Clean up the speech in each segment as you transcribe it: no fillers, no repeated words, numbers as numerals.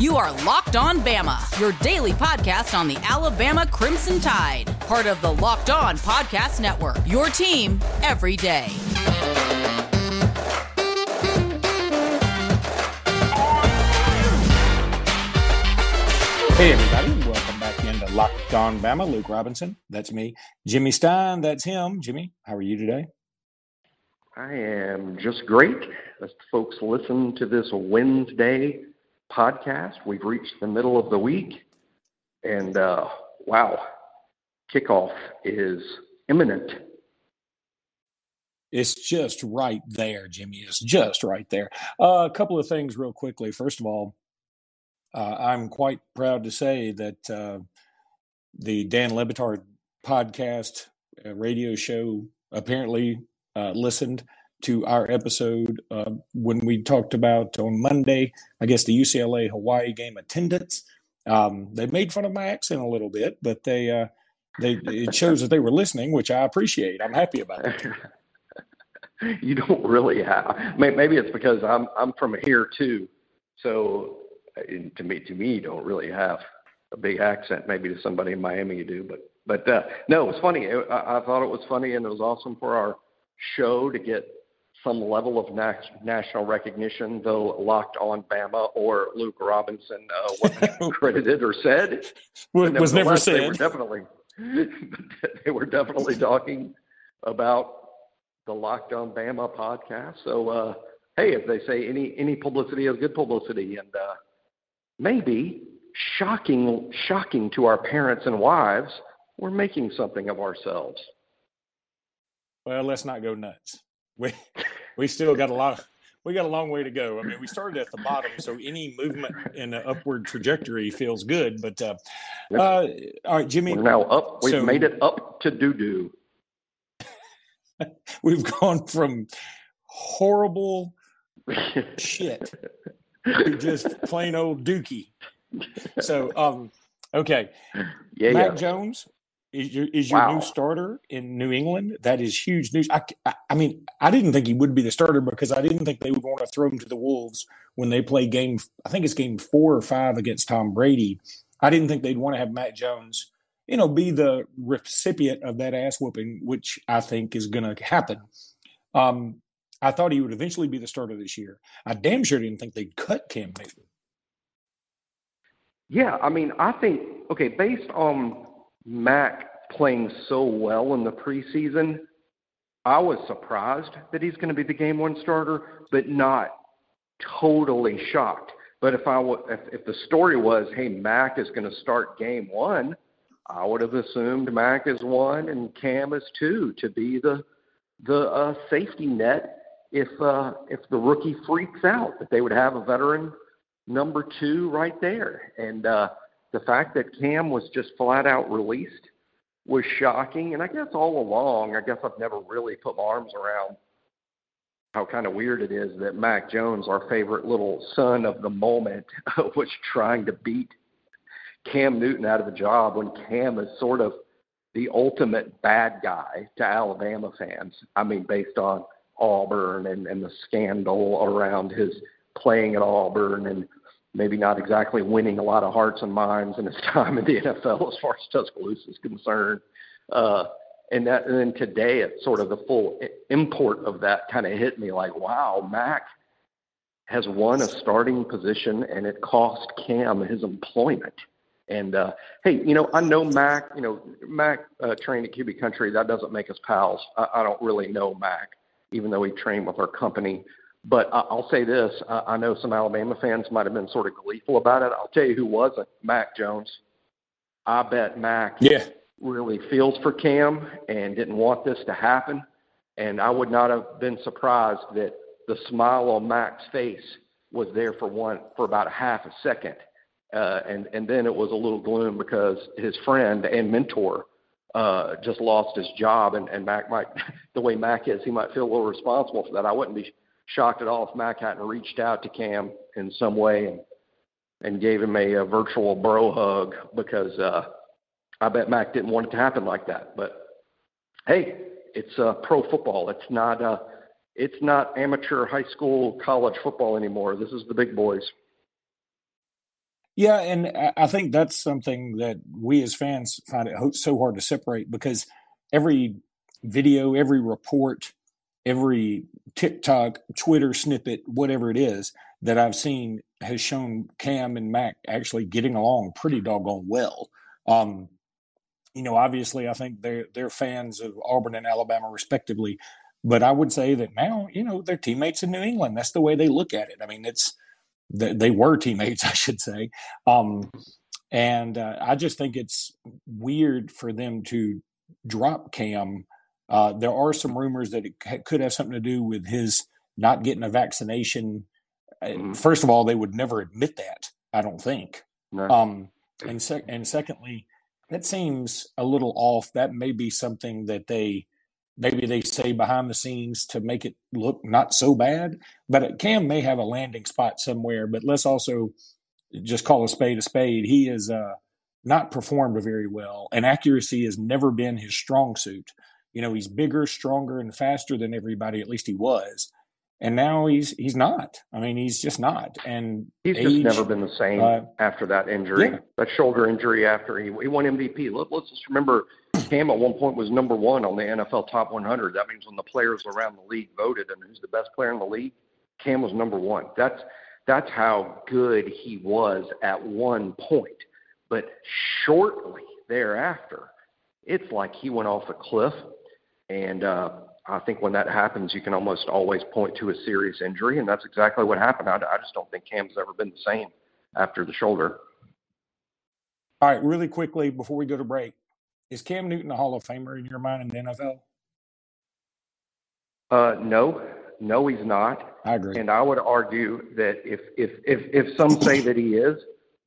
You are Locked On Bama, your daily podcast on the Alabama Crimson Tide, part of the Locked On Podcast Network, your team every day. Hey, everybody. Welcome back into Locked On Bama. Luke Robinson, that's me. Jimmy Stein, that's him. Jimmy, how are you today? I am just great. As folks listen to this Wednesday podcast, we've reached the middle of the week, and wow, kickoff is imminent. It's just right there, Jimmy. It's just right there. A couple of things real quickly. First of all, I'm quite proud to say that the Dan Le Batard podcast radio show apparently listened to our episode when we talked about on Monday, I guess, the UCLA-Hawaii game attendance. They made fun of my accent a little bit, but it shows that they were listening, which I appreciate. I'm happy about it. You don't really have. Maybe it's because I'm from here too, so to me, you don't really have a big accent. Maybe to somebody in Miami you do, but no, it was funny. I thought it was funny, and it was awesome for our show to get some level of national recognition, though Locked On Bama or Luke Robinson wasn't credited or said. Was never said. They were definitely talking about the Locked On Bama podcast. So, hey, if they say any publicity is good publicity, and maybe shocking to our parents and wives, we're making something of ourselves. Well, let's not go nuts. We still got a long way to go. I mean, we started at the bottom, so any movement in an upward trajectory feels good. But all right, Jimmy. We're now up. We've made it up to doo-doo. We've gone from horrible shit to just plain old dookie. So, okay. Yeah, Mac Jones is your new starter in New England. That is huge news. I mean, I didn't think he would be the starter because I didn't think they would want to throw him to the Wolves when they play game 4 or 5 against Tom Brady. I didn't think they'd want to have Mac Jones, be the recipient of that ass whooping, which I think is going to happen. I thought he would eventually be the starter this year. I damn sure didn't think they'd cut Cam Newton. Yeah, I mean, I think, okay, based on Mac playing so well in the preseason, I was surprised that he's going to be the game one starter, but not totally shocked. But if the story was, hey, Mac is going to start game one, I would have assumed Mac is one and Cam is two to be the safety net if the rookie freaks out, that they would have a veteran number two right there. And the fact that Cam was just flat out released was shocking. And I guess all along, I've never really put my arms around how kind of weird it is that Mac Jones, our favorite little son of the moment, was trying to beat Cam Newton out of the job when Cam is sort of the ultimate bad guy to Alabama fans. I mean, based on Auburn and the scandal around his playing at Auburn and maybe not exactly winning a lot of hearts and minds in his time in the NFL as far as Tuscaloosa is concerned. And then today it's sort of the full import of that kind of hit me like, wow, Mac has won a starting position and it cost Cam his employment. And, hey, I know Mac, Mac trained at QB Country. That doesn't make us pals. I don't really know Mac, even though he trained with our company. But I'll say this, I know some Alabama fans might have been sort of gleeful about it. I'll tell you who wasn't, Mac Jones. I bet Mac really feels for Cam and didn't want this to happen. And I would not have been surprised that the smile on Mac's face was there for about a half a second. And then it was a little gloom because his friend and mentor just lost his job. And Mac might, the way Mac is, he might feel a little responsible for that. I wouldn't be shocked at all if Mac hadn't reached out to Cam in some way and gave him a virtual bro hug because I bet Mac didn't want it to happen like that. But hey, it's pro football. It's not amateur high school college football anymore. This is the big boys. Yeah, and I think that's something that we as fans find it so hard to separate, because every video, every report, every TikTok, Twitter snippet, whatever it is that I've seen has shown Cam and Mac actually getting along pretty doggone well. You know, obviously, I think they're fans of Auburn and Alabama respectively, but I would say that now, you know, they're teammates in New England. That's the way they look at it. I mean, it's they were teammates, I should say. And I just think it's weird for them to drop Cam. There are some rumors that it could have something to do with his not getting a vaccination. First of all, they would never admit that, I don't think. No. And secondly, that seems a little off. That may be something that they say behind the scenes to make it look not so bad. But Cam may have a landing spot somewhere. But let's also just call a spade a spade. He is not performed very well, and accuracy has never been his strong suit. You know, he's bigger, stronger, and faster than everybody. At least he was, and now he's not. I mean, he's just not. And he's age, just never been the same after that injury, that shoulder injury. After he won MVP. Let's just remember, Cam at one point was number one on the NFL Top 100. That means when the players around the league voted and who's the best player in the league, Cam was number one. That's how good he was at one point. But shortly thereafter, it's like he went off a cliff. And I think when that happens, you can almost always point to a serious injury, and that's exactly what happened. I just don't think Cam's ever been the same after the shoulder. All right, really quickly before we go to break, is Cam Newton a Hall of Famer in your mind in the NFL? No, he's not. I agree. And I would argue that if some say that he is,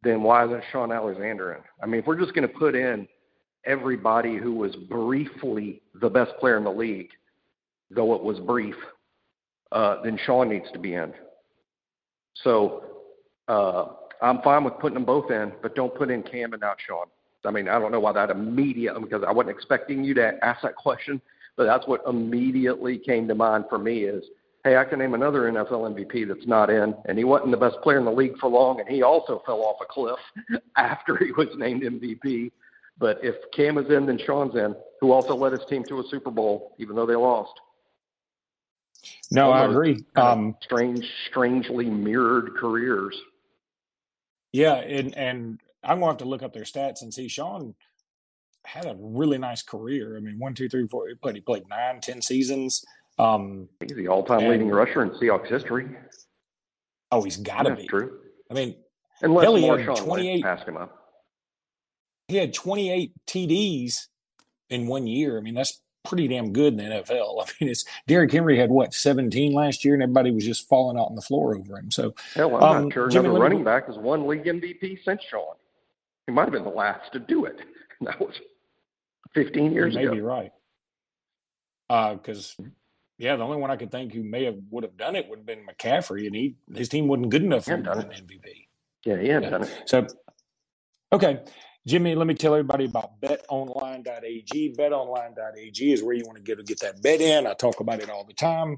then why isn't Shaun Alexander in? I mean, if we're just going to put in everybody who was briefly the best player in the league, though it was brief, then Shaun needs to be in. So I'm fine with putting them both in, but don't put in Cam and not Shaun. I mean, I don't know why that immediately, because I wasn't expecting you to ask that question, but that's what immediately came to mind for me is, hey, I can name another NFL MVP that's not in, and he wasn't the best player in the league for long, and he also fell off a cliff after he was named MVP. But if Cam is in, then Shaun's in, who also led his team to a Super Bowl, even though they lost. No, I agree. Strangely mirrored careers. Yeah, and I'm going to have to look up their stats and see. Shaun had a really nice career. I mean, 1, 2, 3, 4. He played 9, 10 seasons. He's the all-time leading rusher in Seahawks history. Oh, he's got to be. True. I mean, unless Marshawn Lynch passed him up. He had 28 TDs in 1 year. I mean, that's pretty damn good in the NFL. I mean, it's Derrick Henry had, 17 last year, and everybody was just falling out on the floor over him. So, hell, I'm not sure another running back has won league MVP since Shaun. He might have been the last to do it. That was 15 years ago. You may be right. Because, the only one I could think who would have done it would have been McCaffrey, and his team wasn't good enough for him to win MVP. Yeah, he hadn't done it. So, okay. Jimmy, let me tell everybody about betonline.ag. Betonline.ag is where you want to get that bet in. I talk about it all the time.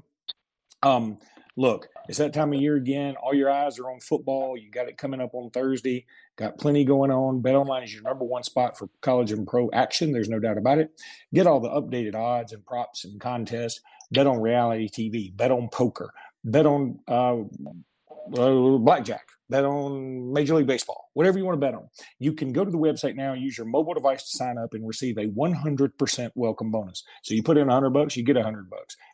Look, it's that time of year again. All your eyes are on football. You got it coming up on Thursday. Got plenty going on. BetOnline is your number one spot for college and pro action. There's no doubt about it. Get all the updated odds and props and contests. Bet on reality TV. Bet on poker. Bet on blackjack. Bet on Major League Baseball, whatever you want to bet on. You can go to the website now, use your mobile device to sign up and receive a 100% welcome bonus. So you put in $100, you get $100.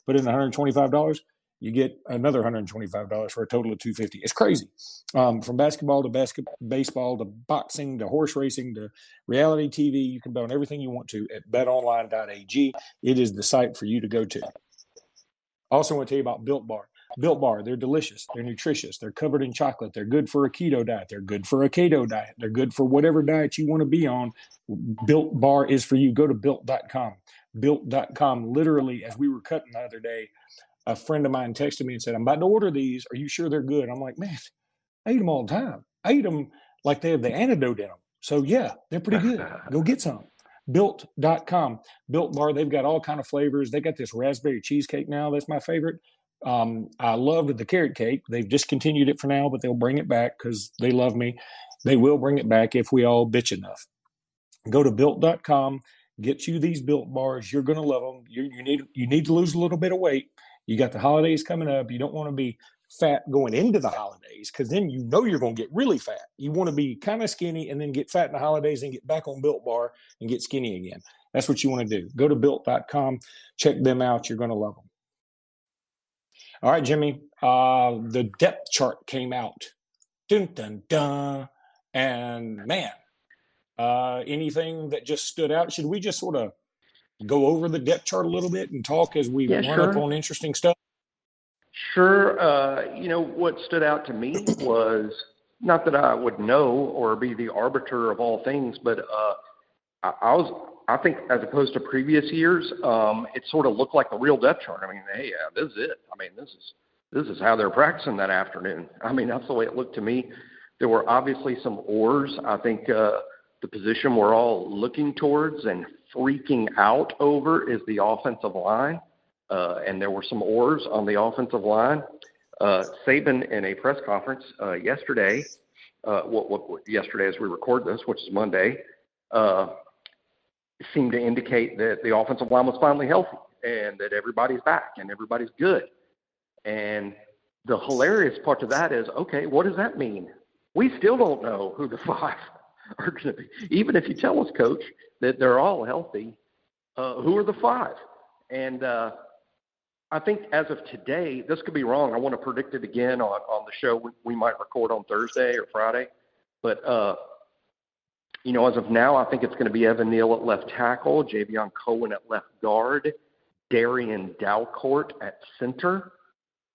Put in $125, you get another $125 for a total of $250. It's crazy. From basketball to baseball to boxing to horse racing to reality TV, you can bet on everything you want to at betonline.ag. It is the site for you to go to. Also want to tell you about Built Bar. Built Bar, they're delicious, they're nutritious, they're covered in chocolate, they're good for a keto diet, they're good for a keto diet, they're good for whatever diet you want to be on. Built Bar is for you. Go to built.com. Built.com, literally, as we were cutting the other day, a friend of mine texted me and said, I'm about to order these. Are you sure they're good? I'm like, man, I eat them all the time. I eat them like they have the antidote in them. So, yeah, they're pretty good. Go get some. Built.com. Built Bar, they've got all kind of flavors. They got this raspberry cheesecake now. That's my favorite. I loved the carrot cake. They've discontinued it for now, but they'll bring it back because they love me. They will bring it back if we all bitch enough. Go to built.com, get you these Built Bars. You're going to love them. You need to lose a little bit of weight. You got the holidays coming up. You don't want to be fat going into the holidays because then you know you're going to get really fat. You want to be kind of skinny and then get fat in the holidays and get back on Built Bar and get skinny again. That's what you want to do. Go to built.com. Check them out. You're going to love them. All right, Jimmy, the depth chart came out. Dun, dun, dun. And, man, anything that just stood out? Should we just sort of go over the depth chart a little bit and talk as we run up on interesting stuff? Sure. What stood out to me was not that I would know or be the arbiter of all things, but I think as opposed to previous years, it sort of looked like the real depth chart. I mean, hey, this is it. I mean, this is how they're practicing that afternoon. I mean, that's the way it looked to me. There were obviously some oars. I think the position we're all looking towards and freaking out over is the offensive line, and there were some oars on the offensive line. Saban in a press conference yesterday, yesterday as we record this, which is Monday, seemed to indicate that the offensive line was finally healthy and that everybody's back and everybody's good. And the hilarious part of that is, okay, what does that mean? We still don't know who the five are going to be. Even if you tell us, Coach, that they're all healthy, who are the five? And I think as of today, this could be wrong. I want to predict it again on the show. We might record on Thursday or Friday. But as of now, I think it's going to be Evan Neal at left tackle, Javion Cohen at left guard, Darian Dalcourt at center,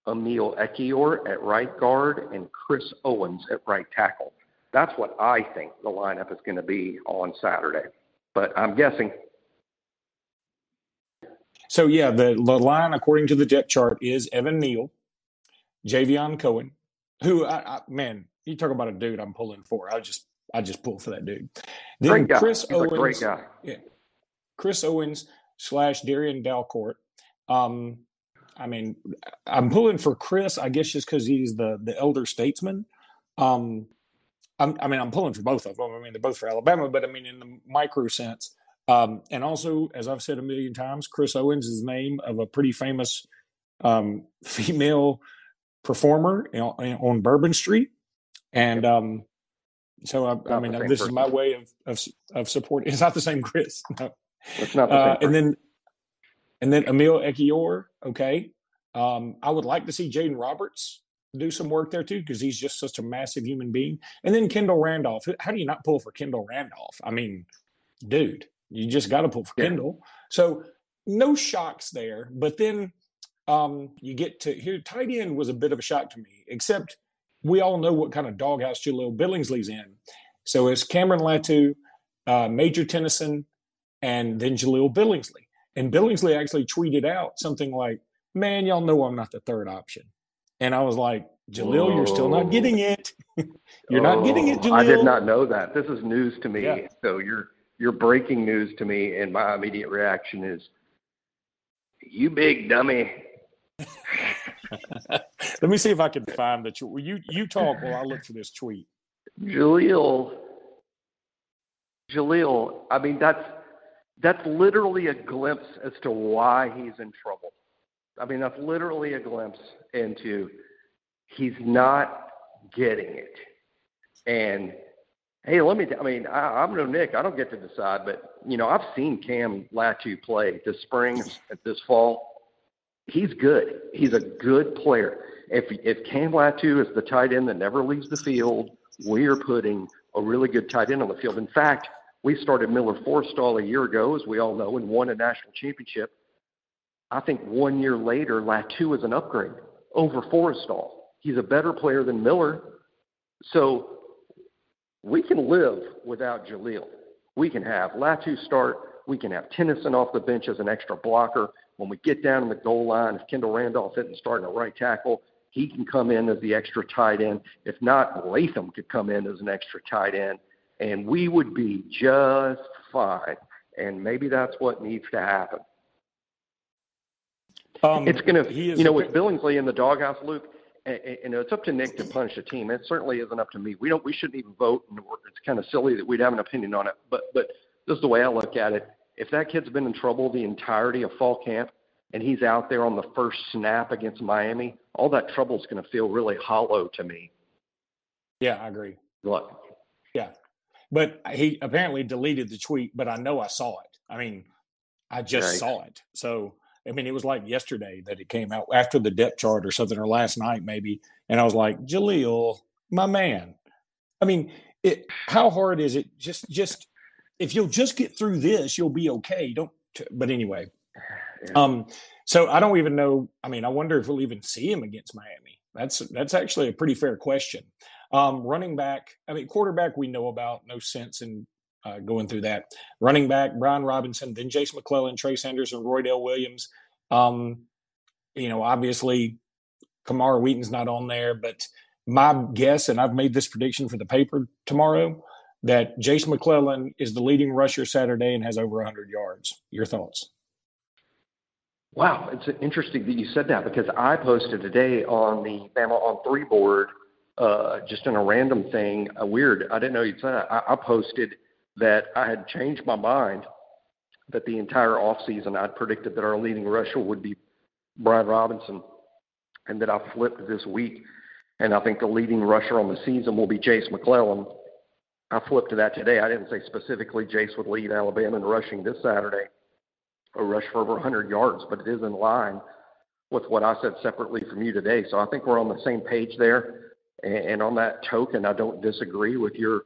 Emil Ekiyor at right guard, and Chris Owens at right tackle. That's what I think the lineup is going to be on Saturday, but I'm guessing. So, yeah, the line, according to the depth chart, is Evan Neal, Javion Cohen, who, man, you talk about a dude I'm pulling for. I just pull for that dude. Then Chris Owens, a great guy. Yeah, Chris Owens / Darian Dalcourt. I'm pulling for Chris, I guess, just because he's the elder statesman. I'm pulling for both of them. I mean, they're both for Alabama, but I mean, in the micro sense. And also, as I've said a million times, Chris Owens is the name of a pretty famous female performer on Bourbon Street. And this is my way of supporting. It's not the same Chris. No. It's not the same person. And then Emil Ekiyor, okay. I would like to see Jaden Roberts do some work there too because he's just such a massive human being. And then Kendall Randolph. How do you not pull for Kendall Randolph? I mean, dude, you just got to pull for Kendall. So no shocks there. But then you get to here. Tight end was a bit of a shock to me, except we all know what kind of doghouse Jahleel Billingsley's in. So it's Cameron Latu, Major Tennyson, and then Jahleel Billingsley. And Billingsley actually tweeted out something like, man, y'all know I'm not the third option. And I was like, Jahleel, you're still not getting it. You're not getting it, Jahleel. I did not know that. This is news to me. Yeah. So you're breaking news to me, and my immediate reaction is, you big dummy. Let me see if I can find the tweet. You talk while I look for this tweet. Jahleel, I mean, that's literally a glimpse as to why he's in trouble. I mean, that's literally a glimpse into he's not getting it. And, hey, I'm no Nick. I don't get to decide. But, I've seen Cam Latu play this spring, this fall. He's good. He's a good player. If Cam Latu is the tight end that never leaves the field, we are putting a really good tight end on the field. In fact, we started Miller Forstall a year ago, as we all know, and won a national championship. I think 1 year later, Latu is an upgrade over Forstall. He's a better player than Miller. So we can live without Jahleel. We can have Latu start. We can have Tennyson off the bench as an extra blocker. When we get down in the goal line, if Kendall Randolph isn't starting a right tackle, he can come in as the extra tight end. If not, Latham could come in as an extra tight end. And we would be just fine. And maybe that's what needs to happen. It's going to, with Billingsley in the doghouse, Luke, it's up to Nick to punish a team. It certainly isn't up to me. We shouldn't even vote, and it's kind of silly that we'd have an opinion on it. But this is the way I look at it. If that kid's been in trouble the entirety of fall camp and he's out there on the first snap against Miami, all that trouble is going to feel really hollow to me. Yeah, I agree. Look. Yeah. But he apparently deleted the tweet, but I know I saw it. I mean, I just saw it. So, I mean, it was like yesterday that it came out after the depth chart or something, or last night maybe. And I was like, Jahleel, my man. I mean, how hard is it? Just if you'll just get through this, you'll be okay. But anyway. So I don't even know. I mean, I wonder if we'll even see him against Miami. That's actually a pretty fair question. Running back, I mean, quarterback we know about. No sense in going through that. Running back, Brian Robinson, then Jase McClellan, Trey Sanders, and Roydale Williams. Obviously, Kamara Wheaton's not on there, but my guess, and I've made this prediction for the paper tomorrow, that Jase McClellan is the leading rusher Saturday and has over 100 yards. Your thoughts? Wow, it's interesting that you said that because I posted today on the Bama on 3 board just in a random thing, weird. I didn't know you'd said that. I posted that I had changed my mind that the entire offseason I'd predicted that our leading rusher would be Brian Robinson and that I flipped this week. And I think the leading rusher on the season will be Jase McClellan. I flipped to that today. I didn't say specifically Jase would lead Alabama in rushing this Saturday or rush for over 100 yards, but it is in line with what I said separately from you today. So I think we're on the same page there. And on that token, I don't disagree with your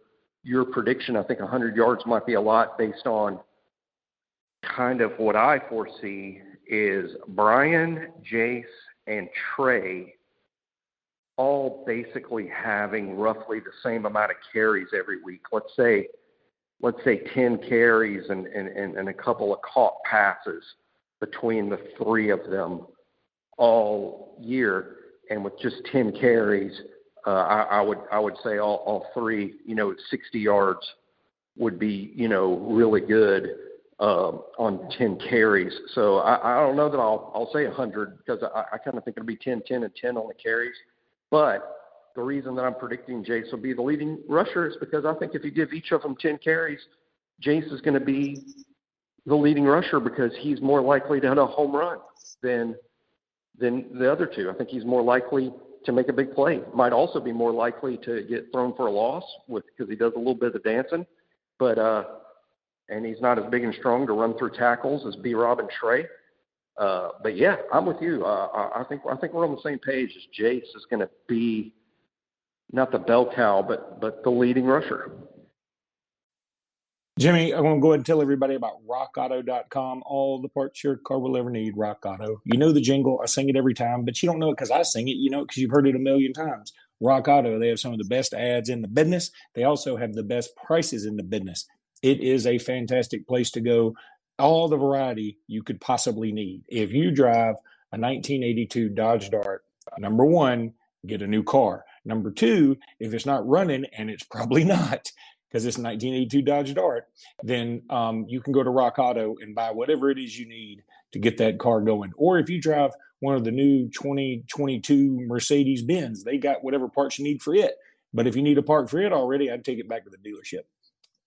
prediction. I think 100 yards might be a lot based on kind of what I foresee is Brian, Jase, and Trey all basically having roughly the same amount of carries every week. Let's say 10 carries and a couple of caught passes between the three of them all year. And with just 10 carries, I would say all three, 60 yards would be, really good on 10 carries. So I don't know that I'll say 100 because I kind of think it'll be 10, 10, and 10 on the carries. But the reason that I'm predicting Jase will be the leading rusher is because I think if you give each of them 10 carries, Jase is going to be the leading rusher because he's more likely to hit a home run than the other two. I think he's more likely to make a big play. Might also be more likely to get thrown for a loss because he does a little bit of the dancing, but and he's not as big and strong to run through tackles as B-Rob and Trey. But yeah, I'm with you. I think we're on the same page. As Jase is going to be not the bell cow, but the leading rusher. Jimmy, I want to go ahead and tell everybody about rockauto.com, all the parts your car will ever need, Rock Auto. You know the jingle, I sing it every time, but you don't know it because I sing it, you know it because you've heard it a million times. Rock Auto, they have some of the best ads in the business. They also have the best prices in the business. It is a fantastic place to go. All the variety you could possibly need. If you drive a 1982 Dodge Dart, number one, get a new car. Number two, if it's not running, and it's probably not, because it's a 1982 Dodge Dart, then you can go to Rock Auto and buy whatever it is you need to get that car going. Or if you drive one of the new 2022 Mercedes-Benz, they got whatever parts you need for it. But if you need a part for it already, I'd take it back to the dealership.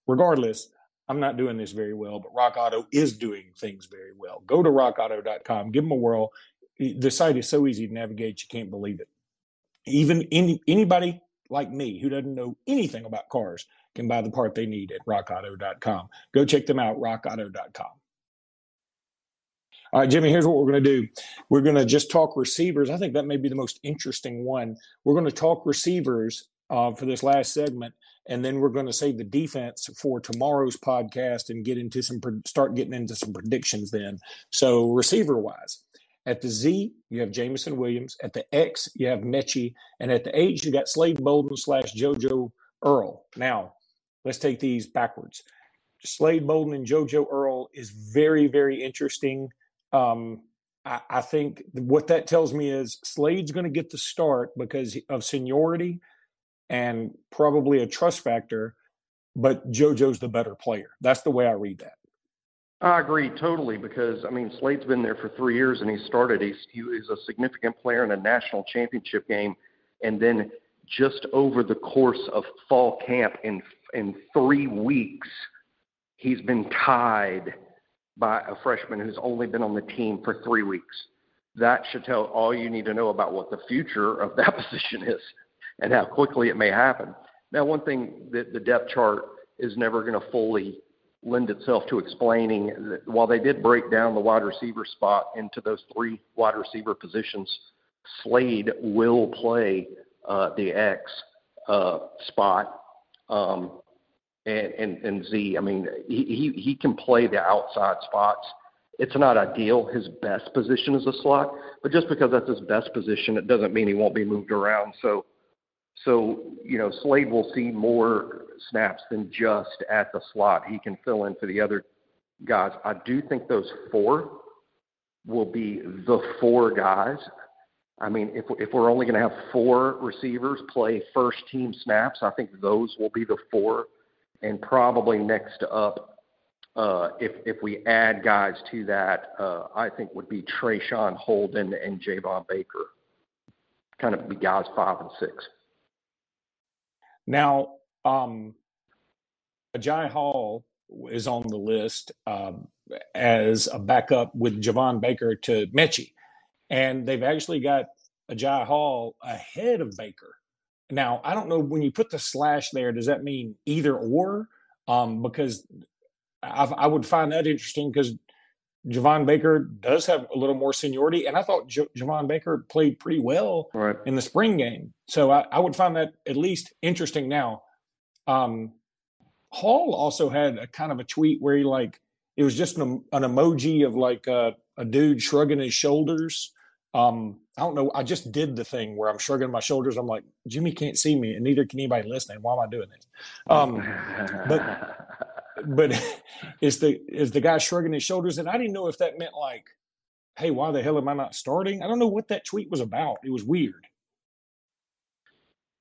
Regardless, I'm not doing this very well, but Rock Auto is doing things very well. Go to rockauto.com, give them a whirl. The site is so easy to navigate, you can't believe it. Even anybody like me who doesn't know anything about cars can buy the part they need at rockauto.com. Go check them out, rockauto.com. All right, Jimmy, here's what we're going to do. We're going to just talk receivers. I think that may be the most interesting one. We're going to talk receivers for this last segment, and then we're going to save the defense for tomorrow's podcast and start getting into some predictions then. So receiver-wise, at the Z, you have Jamison Williams. At the X, you have Mechie. And at the H, you got Slade Bolden / JoJo Earl. Now, let's take these backwards. Slade Bolden and JoJo Earl is very, very interesting. I think what that tells me is Slade's going to get the start because of seniority and probably a trust factor, but JoJo's the better player. That's the way I read that. I agree totally because, I mean, Slade's been there for 3 years and he started. He is a significant player in a national championship game. And then just over the course of fall camp in 3 weeks, he's been tied by a freshman who's only been on the team for 3 weeks. That should tell all you need to know about what the future of that position is and how quickly it may happen. Now, one thing that the depth chart is never going to fully lend itself to explaining, that while they did break down the wide receiver spot into those three wide receiver positions, Slade will play the X spot and Z. I mean, he can play the outside spots. It's not ideal. His best position is a slot, but just because that's his best position, it doesn't mean he won't be moved around. So, you know, Slade will see more snaps than just at the slot. He can fill in for the other guys. I do think those four will be the four guys. I mean, if we're only going to have four receivers play first-team snaps, I think those will be the four. And probably next up, if we add guys to that, I think would be Trayshawn Holden and Javon Baker. Kind of be guys 5 and 6. Now, Agiye Hall is on the list as a backup with Javon Baker to Mechie. And they've actually got Agiye Hall ahead of Baker. Now, I don't know, when you put the slash there, does that mean either or? Because I would find that interesting because Javon Baker does have a little more seniority. And I thought Javon Baker played pretty well in the spring game. So I would find that at least interesting. Now, Hall also had a kind of a tweet where he, like, it was just an emoji of, like, a dude shrugging his shoulders. I don't know. I just did the thing where I'm shrugging my shoulders. I'm like, Jimmy can't see me, and neither can anybody listening. Why am I doing this? But is the guy shrugging his shoulders? And I didn't know if that meant, like, hey, why the hell am I not starting? I don't know what that tweet was about. It was weird.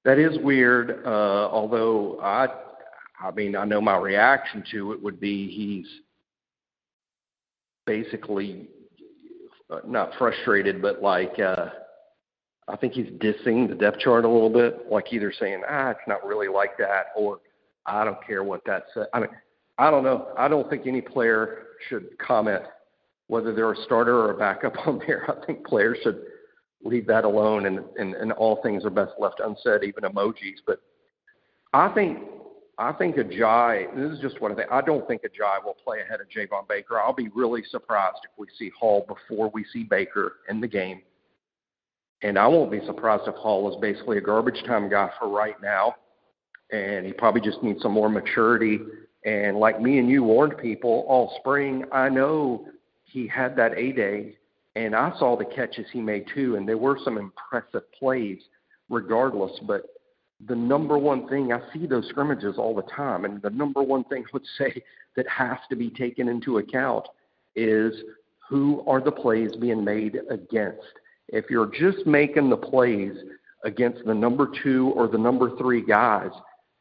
That is weird. Although I mean, I know my reaction to it would be he's basically not frustrated, but like I think he's dissing the depth chart a little bit, like either saying, it's not really like that, or I don't care what that says. I mean, I don't know. I don't think any player should comment whether they're a starter or a backup on there. I think players should leave that alone, and all things are best left unsaid, even emojis. But I think Agiye, this is just what I think, I don't think Agiye will play ahead of Javon Baker. I'll be really surprised if we see Hall before we see Baker in the game. And I won't be surprised if Hall is basically a garbage time guy for right now. And he probably just needs some more maturity. And like me and you warned people all spring, I know he had that A-Day. And I saw the catches he made too. And there were some impressive plays regardless. But the number one thing, I see those scrimmages all the time, and the number one thing I would say that has to be taken into account is who are the plays being made against. If you're just making the plays against the number two or the number three guys,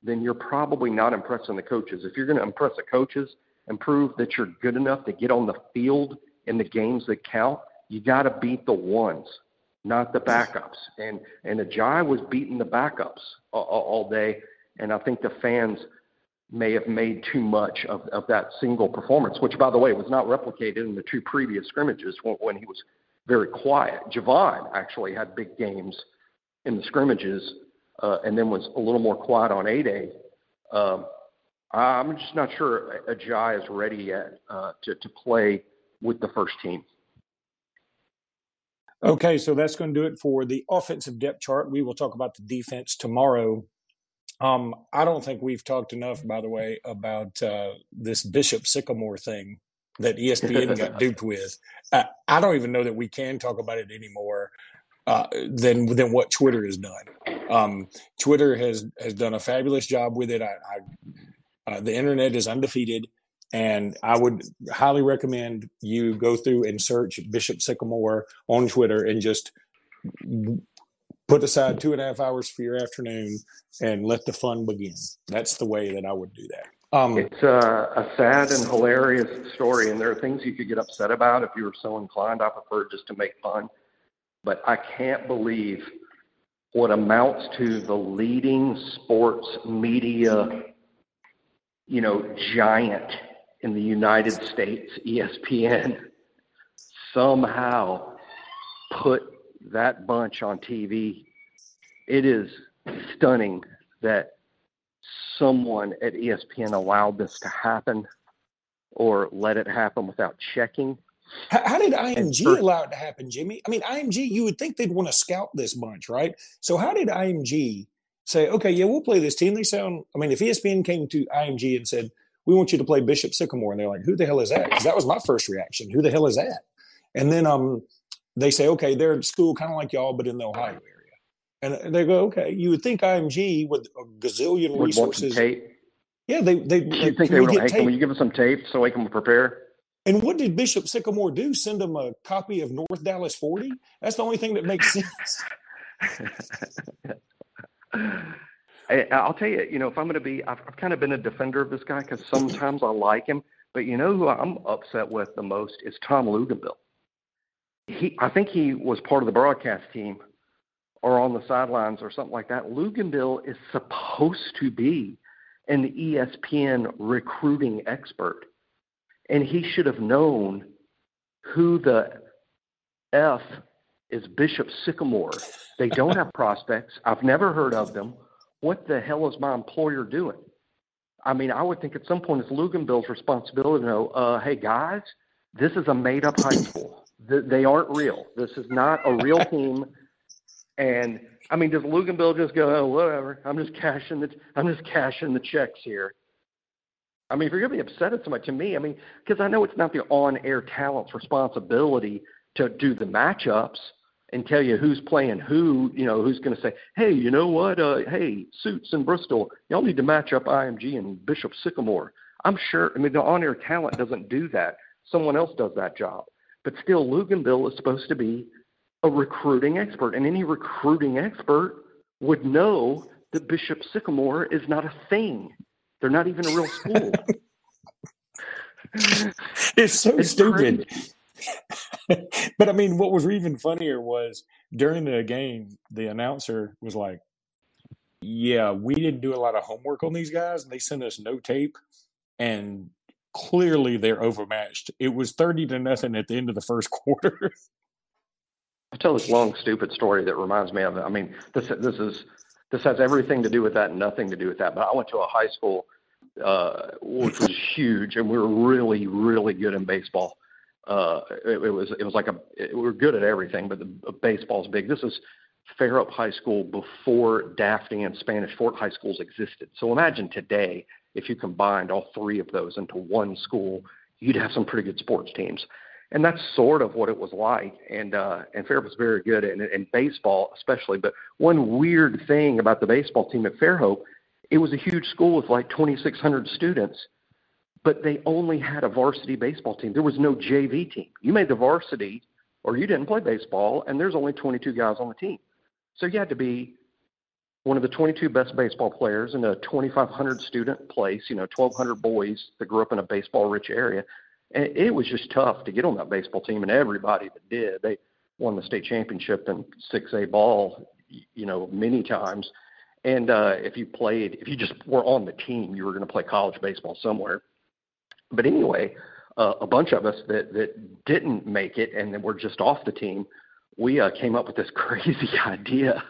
then you're probably not impressing the coaches. If you're going to impress the coaches and prove that you're good enough to get on the field in the games that count, you got to beat the ones, not the backups. And Agiye was beating the backups all day, and I think the fans may have made too much of that single performance, which, by the way, was not replicated in the two previous scrimmages when he was very quiet. Javon actually had big games in the scrimmages and then was a little more quiet on A-Day. I'm just not sure Agiye is ready yet to play with the first team. Okay, so that's going to do it for the offensive depth chart. We will talk about the defense tomorrow. I don't think we've talked enough, by the way, about this Bishop Sycamore thing that ESPN got duped with. I don't even know that we can talk about it anymore than what Twitter has done. Twitter has done a fabulous job with it. The internet is undefeated, and I would highly recommend you go through and search Bishop Sycamore on Twitter and just put aside 2.5 hours for your afternoon and let the fun begin. That's the way that I would do that. It's a sad and hilarious story, and there are things you could get upset about if you were so inclined. I prefer just to make fun. But I can't believe what amounts to the leading sports media, giant in the United States, ESPN, somehow put that bunch on TV. It is stunning that someone at ESPN allowed this to happen or let it happen without checking. How did IMG allow it to happen, Jimmy? I mean, IMG, you would think they'd want to scout this bunch, right? So how did IMG say, okay, yeah, we'll play this team? If ESPN came to IMG and said, we want you to play Bishop Sycamore, and they're like, who the hell is that? Because that was my first reaction. Who the hell is that? And then they say, okay, they're at school kind of like y'all, but in the Ohio area. And they go, okay, you would think IMG with a gazillion resources. Yeah, you think they would hate them? Will you give us some tape so I can prepare? And what did Bishop Sycamore do? Send them a copy of North Dallas 40? That's the only thing that makes sense. I'll tell you, if I'm going to be – I've kind of been a defender of this guy because sometimes I like him. But you know who I'm upset with the most is Tom Luganville. I think he was part of the broadcast team or on the sidelines or something like that. Luganville is supposed to be an ESPN recruiting expert. And he should have known who the F is Bishop Sycamore. They don't have prospects. I've never heard of them. What the hell is my employer doing? I mean, I would think at some point it's Luganville's responsibility to know, hey, guys, this is a made-up high school. They aren't real. This is not a real team. And, does Luganville just go, oh, whatever, I'm just cashing the checks here? If you're going to be upset at somebody, to me, because I know it's not the on-air talent's responsibility to do the matchups and tell you who's playing who, who's going to say, hey, you know what, hey, Suits and Bristol, y'all need to match up IMG and Bishop Sycamore. I'm sure, the on-air talent doesn't do that. Someone else does that job. But still, Luganville is supposed to be a recruiting expert, and any recruiting expert would know that Bishop Sycamore is not a thing. They're not even a real school. It's so stupid. But, what was even funnier was during the game, the announcer was like, yeah, we didn't do a lot of homework on these guys, and they sent us no tape, and clearly they're overmatched. It was 30-0 at the end of the first quarter. I'll tell this long, stupid story that reminds me of it. This has everything to do with that and nothing to do with that. But I went to a high school, which was huge, and we were really, really good in baseball. We were good at everything, but the baseball's big. This is Fairhope High School before Daphne and Spanish Fort High Schools existed. So imagine today if you combined all three of those into one school, you'd have some pretty good sports teams. And that's sort of what it was like, and Fairhope was very good in baseball especially. But one weird thing about the baseball team at Fairhope, it was a huge school with like 2,600 students, but they only had a varsity baseball team. There was no JV team. You made the varsity, or you didn't play baseball, and there's only 22 guys on the team. So you had to be one of the 22 best baseball players in a 2,500-student place, 1,200 boys that grew up in a baseball-rich area. And it was just tough to get on that baseball team, and everybody that did, they won the state championship in 6A ball, many times. And if you just were on the team, you were going to play college baseball somewhere. But anyway, a bunch of us that didn't make it and that were just off the team, we came up with this crazy idea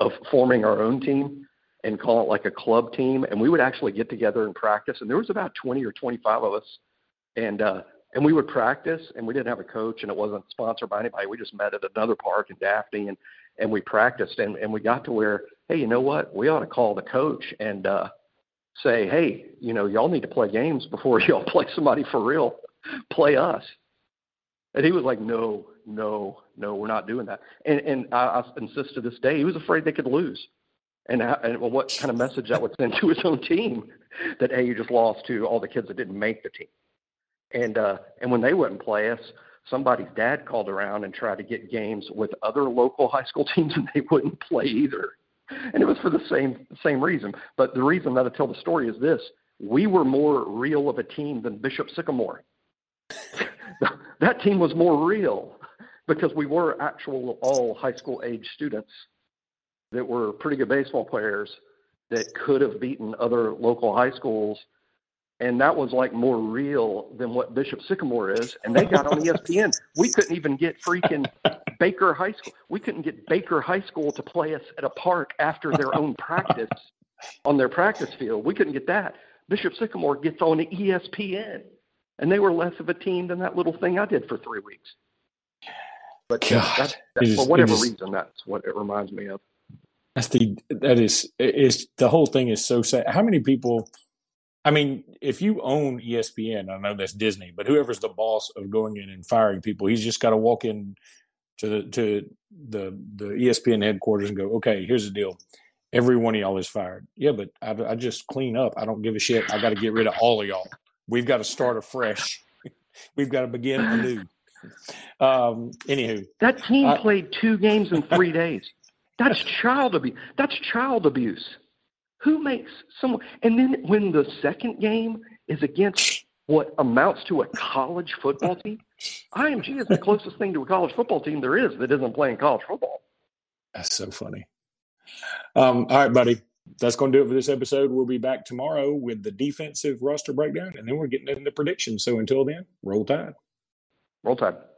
of forming our own team and call it like a club team. And we would actually get together and practice. And there was about 20 or 25 of us. And we would practice, and we didn't have a coach, and it wasn't sponsored by anybody. We just met at another park in Daphne, and we practiced. And we got to where, hey, you know what? We ought to call the coach and say, hey, y'all need to play games before y'all play somebody for real. Play us. And he was like, no, we're not doing that. And I insist to this day, he was afraid they could lose. And what kind of message that would send to his own team that, hey, you just lost to all the kids that didn't make the team. And when they wouldn't play us, somebody's dad called around and tried to get games with other local high school teams, and they wouldn't play either. And it was for the same reason. But the reason that I tell the story is this. we were more real of a team than Bishop Sycamore. That team was more real because we were actual all high school age students that were pretty good baseball players that could have beaten other local high schools. And that was like more real than what Bishop Sycamore is. And they got on ESPN. We couldn't even get freaking Baker High School. We couldn't get Baker High School to play us at a park after their own practice on their practice field. We couldn't get that. Bishop Sycamore gets on ESPN. And they were less of a team than that little thing I did for 3 weeks. But for whatever reason, that's what it reminds me of. The whole thing is so sad. How many people – I mean, if you own ESPN, I know that's Disney, but whoever's the boss of going in and firing people, he's just got to walk in to the ESPN headquarters and go, okay, here's the deal. Every one of y'all is fired. Yeah, but I just clean up. I don't give a shit. I got to get rid of all of y'all. We've got to start afresh. We've got to begin anew. Anywho. That team played 2 games in 3 days. That's child abuse. That's child abuse. Who makes someone – and then when the second game is against what amounts to a college football team, IMG is the closest thing to a college football team there is that isn't playing college football. That's so funny. All right, buddy. That's going to do it for this episode. We'll be back tomorrow with the defensive roster breakdown, and then we're getting into predictions. So until then, roll tide. Roll tide.